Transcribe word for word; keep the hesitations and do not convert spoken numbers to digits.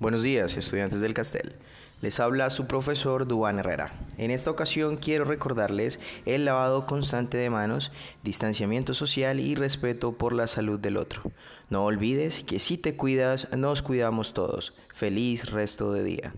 Buenos días, estudiantes del Castel. Les habla su profesor Duan Herrera. En esta ocasión quiero recordarles el lavado constante de manos, distanciamiento social y respeto por la salud del otro. No olvides que si te cuidas, nos cuidamos todos. Feliz resto de día.